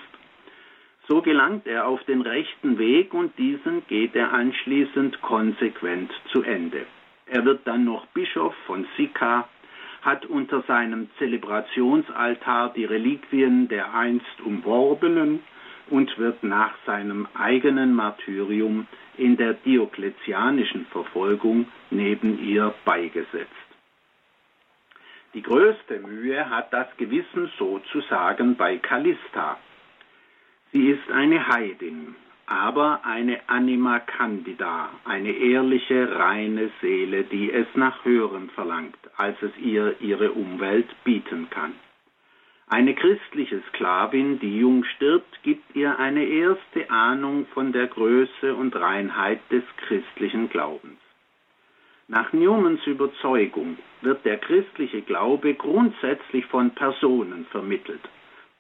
So gelangt er auf den rechten Weg und diesen geht er anschließend konsequent zu Ende. Er wird dann noch Bischof von Sicca, hat unter seinem Zelebrationsaltar die Reliquien der einst Umworbenen und wird nach seinem eigenen Martyrium in der diokletianischen Verfolgung neben ihr beigesetzt. Die größte Mühe hat das Gewissen sozusagen bei Callista. Sie ist eine Heidin, aber eine Anima Candida, eine ehrliche, reine Seele, die es nach Höherem verlangt, als es ihr ihre Umwelt bieten kann. Eine christliche Sklavin, die jung stirbt, gibt ihr eine erste Ahnung von der Größe und Reinheit des christlichen Glaubens. Nach Newmans Überzeugung wird der christliche Glaube grundsätzlich von Personen vermittelt,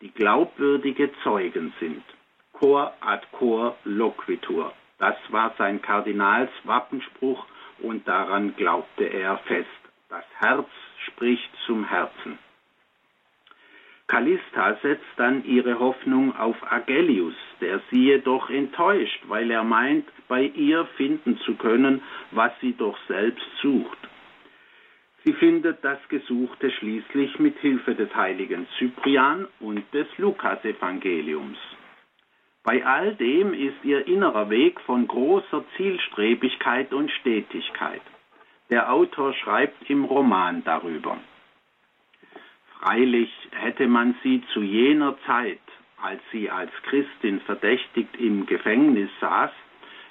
die glaubwürdige Zeugen sind. Cor ad cor loquitur. Das war sein Kardinalswappenspruch und daran glaubte er fest. Das Herz spricht zum Herzen. Callista setzt dann ihre Hoffnung auf Agellius, der sie jedoch enttäuscht, weil er meint, bei ihr finden zu können, was sie doch selbst sucht. Sie findet das Gesuchte schließlich mit Hilfe des heiligen Cyprian und des Lukasevangeliums. Bei all dem ist ihr innerer Weg von großer Zielstrebigkeit und Stetigkeit. Der Autor schreibt im Roman darüber: Freilich hätte man sie zu jener Zeit, als sie als Christin verdächtigt im Gefängnis saß,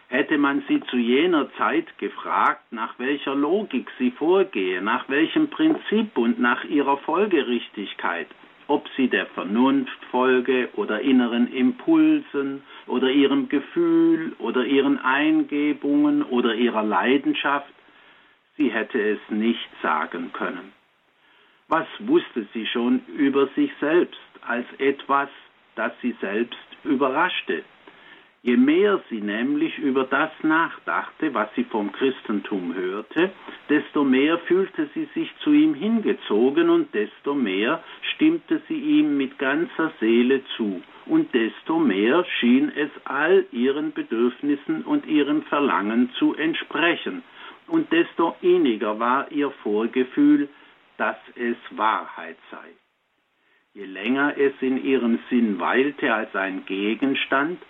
hätte man sie zu jener Zeit gefragt, nach welcher Logik sie vorgehe, nach welchem Prinzip und nach ihrer Folgerichtigkeit, ob sie der Vernunft folge oder inneren Impulsen oder ihrem Gefühl oder ihren Eingebungen oder ihrer Leidenschaft. Sie hätte es nicht sagen können. Was wusste sie schon über sich selbst als etwas, das sie selbst überraschte? Je mehr sie nämlich über das nachdachte, was sie vom Christentum hörte, desto mehr fühlte sie sich zu ihm hingezogen und desto mehr stimmte sie ihm mit ganzer Seele zu und desto mehr schien es all ihren Bedürfnissen und ihrem Verlangen zu entsprechen und desto inniger war ihr Vorgefühl, dass es Wahrheit sei. Je länger es in ihrem Sinn weilte als ein Gegenstand,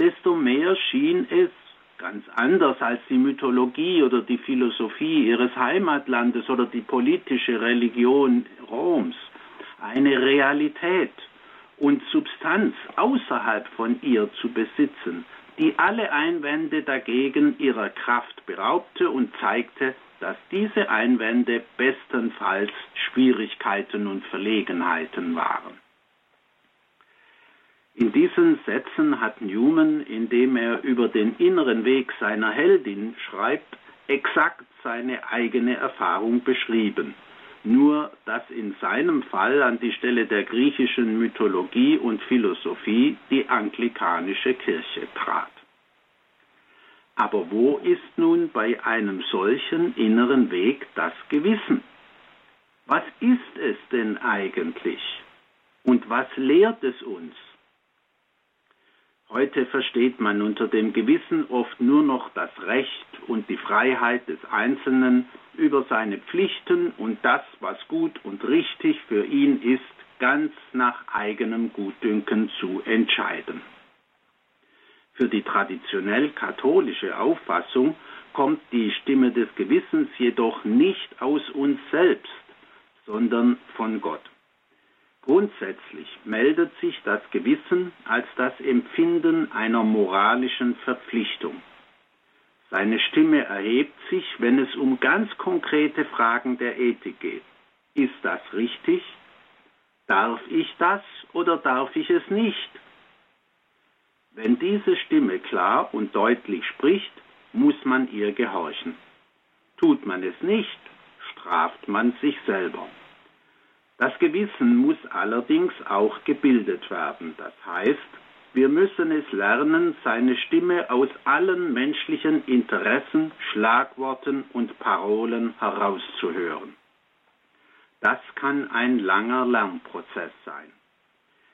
desto mehr schien es, ganz anders als die Mythologie oder die Philosophie ihres Heimatlandes oder die politische Religion Roms, eine Realität und Substanz außerhalb von ihr zu besitzen, die alle Einwände dagegen ihrer Kraft beraubte und zeigte, dass diese Einwände bestenfalls Schwierigkeiten und Verlegenheiten waren. In diesen Sätzen hat Newman, indem er über den inneren Weg seiner Heldin schreibt, exakt seine eigene Erfahrung beschrieben. Nur, dass in seinem Fall an die Stelle der griechischen Mythologie und Philosophie die anglikanische Kirche trat. Aber wo ist nun bei einem solchen inneren Weg das Gewissen? Was ist es denn eigentlich? Und was lehrt es uns? Heute versteht man unter dem Gewissen oft nur noch das Recht und die Freiheit des Einzelnen, über seine Pflichten und das, was gut und richtig für ihn ist, ganz nach eigenem Gutdünken zu entscheiden. Für die traditionell katholische Auffassung kommt die Stimme des Gewissens jedoch nicht aus uns selbst, sondern von Gott. Grundsätzlich meldet sich das Gewissen als das Empfinden einer moralischen Verpflichtung. Seine Stimme erhebt sich, wenn es um ganz konkrete Fragen der Ethik geht. Ist das richtig? Darf ich das oder darf ich es nicht? Wenn diese Stimme klar und deutlich spricht, muss man ihr gehorchen. Tut man es nicht, straft man sich selber. Das Gewissen muss allerdings auch gebildet werden. Das heißt, Wir müssen es lernen, seine Stimme aus allen menschlichen Interessen, Schlagworten und Parolen herauszuhören. Das kann ein langer Lernprozess sein.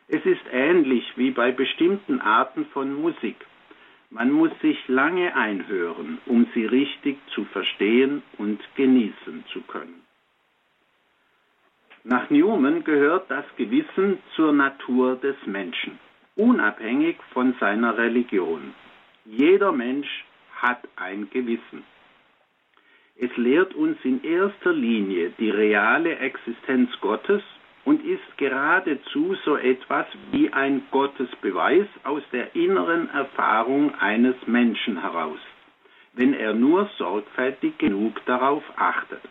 Es ist ähnlich wie bei bestimmten Arten von Musik. Man muss sich lange einhören, um sie richtig zu verstehen und genießen zu können. Nach Newman gehört das Gewissen zur Natur des Menschen, unabhängig von seiner Religion. Jeder Mensch hat ein Gewissen. Es lehrt uns in erster Linie die reale Existenz Gottes und ist geradezu so etwas wie ein Gottesbeweis aus der inneren Erfahrung eines Menschen heraus, wenn er nur sorgfältig genug darauf achtet.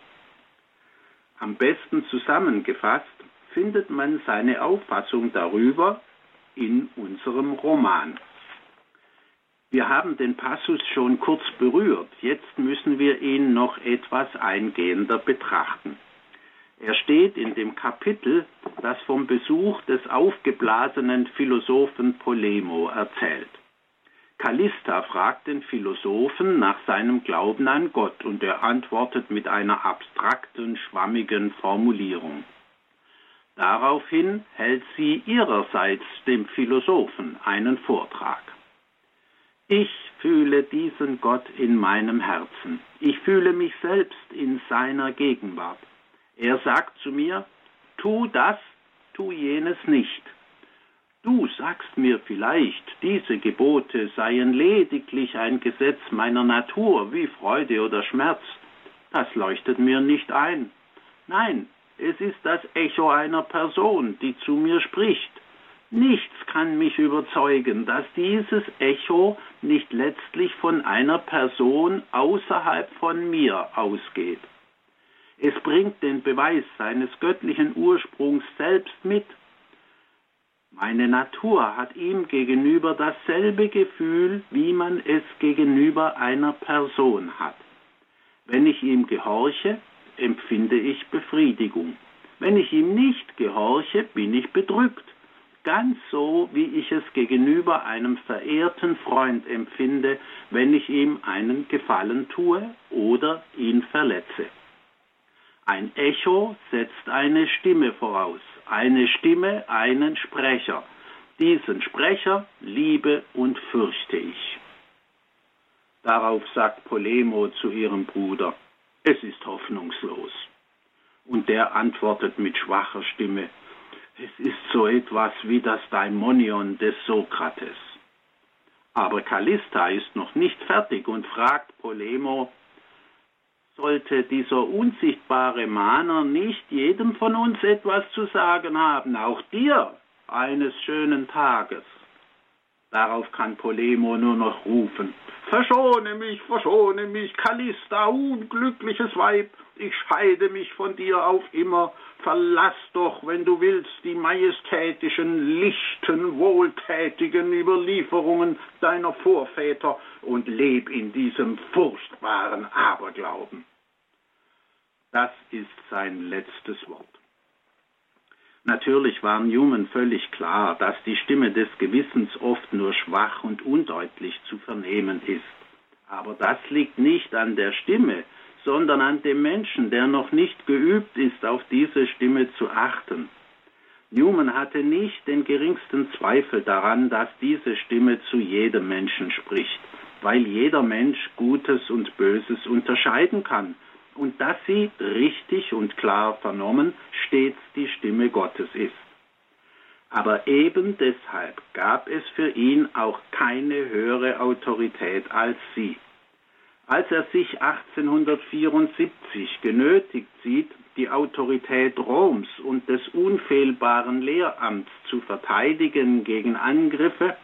Am besten zusammengefasst findet man seine Auffassung darüber in unserem Roman. Wir haben den Passus schon kurz berührt, jetzt müssen wir ihn noch etwas eingehender betrachten. Er steht in dem Kapitel, das vom Besuch des aufgeblasenen Philosophen Polemo erzählt. Callista fragt den Philosophen nach seinem Glauben an Gott und er antwortet mit einer abstrakten, schwammigen Formulierung. Daraufhin hält sie ihrerseits dem Philosophen einen Vortrag. Ich fühle diesen Gott in meinem Herzen. Ich fühle mich selbst in seiner Gegenwart. Er sagt zu mir, tu das, tu jenes nicht. Du sagst mir vielleicht, diese Gebote seien lediglich ein Gesetz meiner Natur, wie Freude oder Schmerz. Das leuchtet mir nicht ein. Nein, es ist das Echo einer Person, die zu mir spricht. Nichts kann mich überzeugen, dass dieses Echo nicht letztlich von einer Person außerhalb von mir ausgeht. Es bringt den Beweis seines göttlichen Ursprungs selbst mit. Meine Natur hat ihm gegenüber dasselbe Gefühl, wie man es gegenüber einer Person hat. Wenn ich ihm gehorche, empfinde ich Befriedigung. Wenn ich ihm nicht gehorche, bin ich bedrückt. Ganz so, wie ich es gegenüber einem verehrten Freund empfinde, wenn ich ihm einen Gefallen tue oder ihn verletze. Ein Echo setzt eine Stimme voraus, eine Stimme, einen Sprecher. Diesen Sprecher liebe und fürchte ich. Darauf sagt Polemo zu ihrem Bruder, es ist hoffnungslos. Und der antwortet mit schwacher Stimme, es ist so etwas wie das Daimonion des Sokrates. Aber Callista ist noch nicht fertig und fragt Polemo, sollte dieser unsichtbare Mahner nicht jedem von uns etwas zu sagen haben, auch dir, eines schönen Tages? Darauf kann Polemo nur noch rufen, verschone mich, Callista, unglückliches Weib, ich scheide mich von dir auf immer, verlass doch, wenn du willst, die majestätischen, lichten, wohltätigen Überlieferungen deiner Vorväter und leb in diesem furchtbaren Aberglauben. Das ist sein letztes Wort. Natürlich war Newman völlig klar, dass die Stimme des Gewissens oft nur schwach und undeutlich zu vernehmen ist. Aber das liegt nicht an der Stimme, sondern an dem Menschen, der noch nicht geübt ist, auf diese Stimme zu achten. Newman hatte nicht den geringsten Zweifel daran, dass diese Stimme zu jedem Menschen spricht, weil jeder Mensch Gutes und Böses unterscheiden kann. Und dass sie, richtig und klar vernommen, stets die Stimme Gottes ist. Aber eben deshalb gab es für ihn auch keine höhere Autorität als sie. Als er sich 1874 genötigt sieht, die Autorität Roms und des unfehlbaren Lehramts zu verteidigen gegen Angriffe,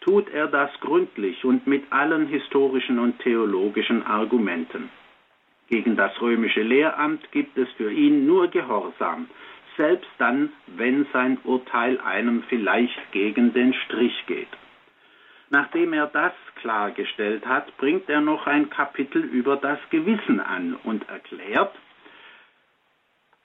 tut er das gründlich und mit allen historischen und theologischen Argumenten. Gegen das römische Lehramt gibt es für ihn nur Gehorsam, selbst dann, wenn sein Urteil einem vielleicht gegen den Strich geht. Nachdem er das klargestellt hat, bringt er noch ein Kapitel über das Gewissen an und erklärt,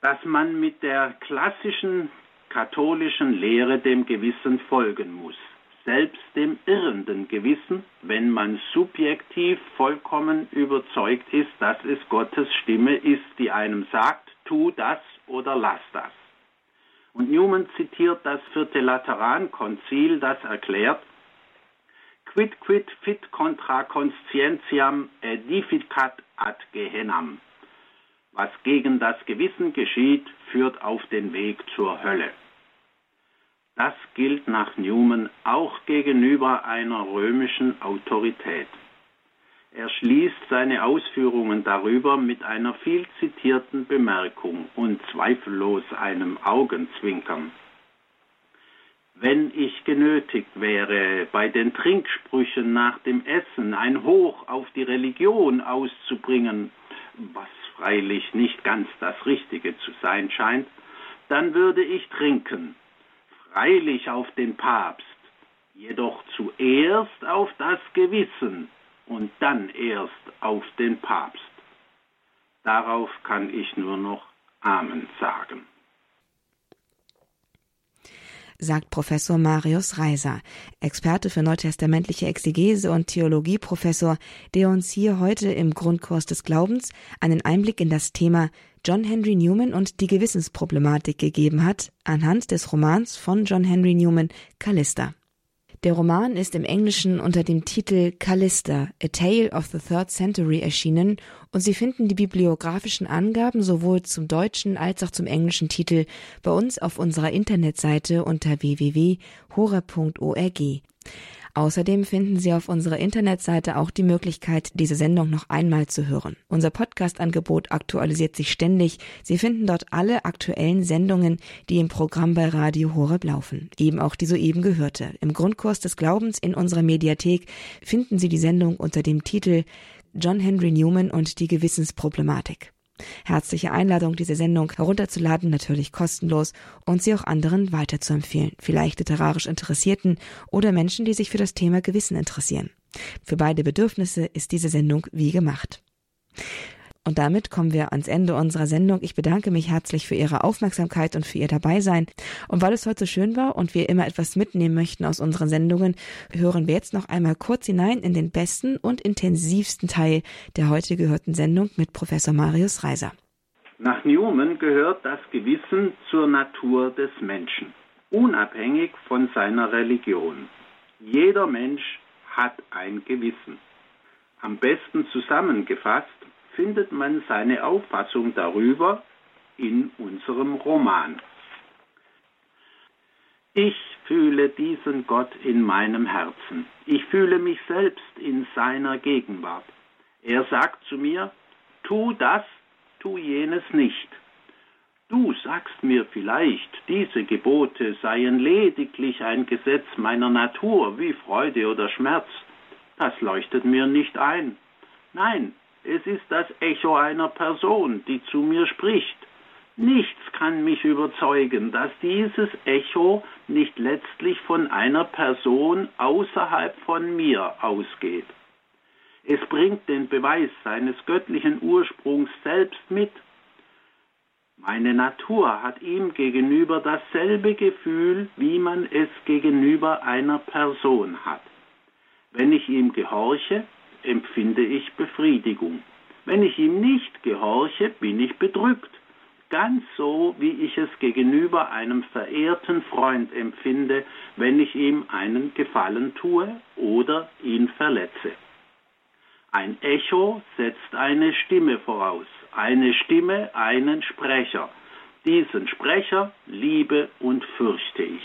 dass man mit der klassischen katholischen Lehre dem Gewissen folgen muss. selbst dem irrenden Gewissen, wenn man subjektiv vollkommen überzeugt ist, dass es Gottes Stimme ist, die einem sagt, tu das oder lass das. Und Newman zitiert das Vierte Lateran-Konzil, das erklärt, quid fit contra conscientiam edificat ad Gehennam. Was gegen das Gewissen geschieht, führt auf den Weg zur Hölle. Das gilt nach Newman auch gegenüber einer römischen Autorität. Er schließt seine Ausführungen darüber mit einer viel zitierten Bemerkung und zweifellos einem Augenzwinkern. Wenn ich genötigt wäre, bei den Trinksprüchen nach dem Essen ein Hoch auf die Religion auszubringen, was freilich nicht ganz das Richtige zu sein scheint, dann würde ich trinken. Freilich auf den Papst, jedoch zuerst auf das Gewissen und dann erst auf den Papst. Darauf kann ich nur noch Amen sagen. Sagt Professor Marius Reiser, Experte für neutestamentliche Exegese und Theologieprofessor, der uns hier heute im Grundkurs des Glaubens einen Einblick in das Thema John Henry Newman und die Gewissensproblematik gegeben hat, anhand des Romans von John Henry Newman, Callista. Der Roman ist im Englischen unter dem Titel Callista, A Tale of the Third Century erschienen und Sie finden die bibliografischen Angaben sowohl zum deutschen als auch zum englischen Titel bei uns auf unserer Internetseite unter www.horeb.org. Außerdem finden Sie auf unserer Internetseite auch die Möglichkeit, diese Sendung noch einmal zu hören. Unser Podcast-Angebot aktualisiert sich ständig. Sie finden dort alle aktuellen Sendungen, die im Programm bei Radio Horeb laufen. Eben auch die soeben gehörte. Im Grundkurs des Glaubens in unserer Mediathek finden Sie die Sendung unter dem Titel John Henry Newman und die Gewissensproblematik. Herzliche Einladung, diese Sendung herunterzuladen, natürlich kostenlos, und sie auch anderen weiterzuempfehlen, vielleicht literarisch Interessierten oder Menschen, die sich für das Thema Gewissen interessieren. Für beide Bedürfnisse ist diese Sendung wie gemacht. Und damit kommen wir ans Ende unserer Sendung. Ich bedanke mich herzlich für Ihre Aufmerksamkeit und für Ihr Dabeisein. Und weil es heute so schön war und wir immer etwas mitnehmen möchten aus unseren Sendungen, hören wir jetzt noch einmal kurz hinein in den besten und intensivsten Teil der heute gehörten Sendung mit Professor Marius Reiser. Nach Newman gehört das Gewissen zur Natur des Menschen, unabhängig von seiner Religion. Jeder Mensch hat ein Gewissen. Am besten zusammengefasst findet man seine Auffassung darüber in unserem Roman. Ich fühle diesen Gott in meinem Herzen. Ich fühle mich selbst in seiner Gegenwart. Er sagt zu mir, tu das, tu jenes nicht. Du sagst mir vielleicht, diese Gebote seien lediglich ein Gesetz meiner Natur, wie Freude oder Schmerz. Das leuchtet mir nicht ein. Nein, es ist das Echo einer Person, die zu mir spricht. Nichts kann mich überzeugen, dass dieses Echo nicht letztlich von einer Person außerhalb von mir ausgeht. Es bringt den Beweis seines göttlichen Ursprungs selbst mit. Meine Natur hat ihm gegenüber dasselbe Gefühl, wie man es gegenüber einer Person hat. Wenn ich ihm gehorche, empfinde ich Befriedigung. Wenn ich ihm nicht gehorche, bin ich bedrückt. Ganz so, wie ich es gegenüber einem verehrten Freund empfinde, wenn ich ihm einen Gefallen tue oder ihn verletze. Ein Echo setzt eine Stimme voraus. Eine Stimme, einen Sprecher. Diesen Sprecher liebe und fürchte ich.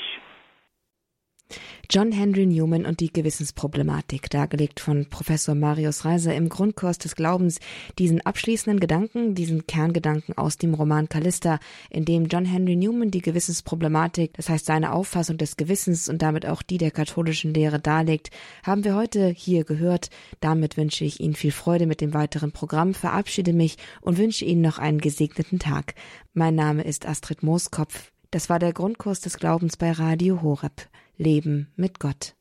John Henry Newman und die Gewissensproblematik, dargelegt von Professor Marius Reiser im Grundkurs des Glaubens, diesen abschließenden Gedanken, diesen Kerngedanken aus dem Roman Callista, in dem John Henry Newman die Gewissensproblematik, das heißt seine Auffassung des Gewissens und damit auch die der katholischen Lehre darlegt, haben wir heute hier gehört. Damit wünsche ich Ihnen viel Freude mit dem weiteren Programm, verabschiede mich und wünsche Ihnen noch einen gesegneten Tag. Mein Name ist Astrid Mooskopf. Das war der Grundkurs des Glaubens bei Radio Horeb. Leben mit Gott.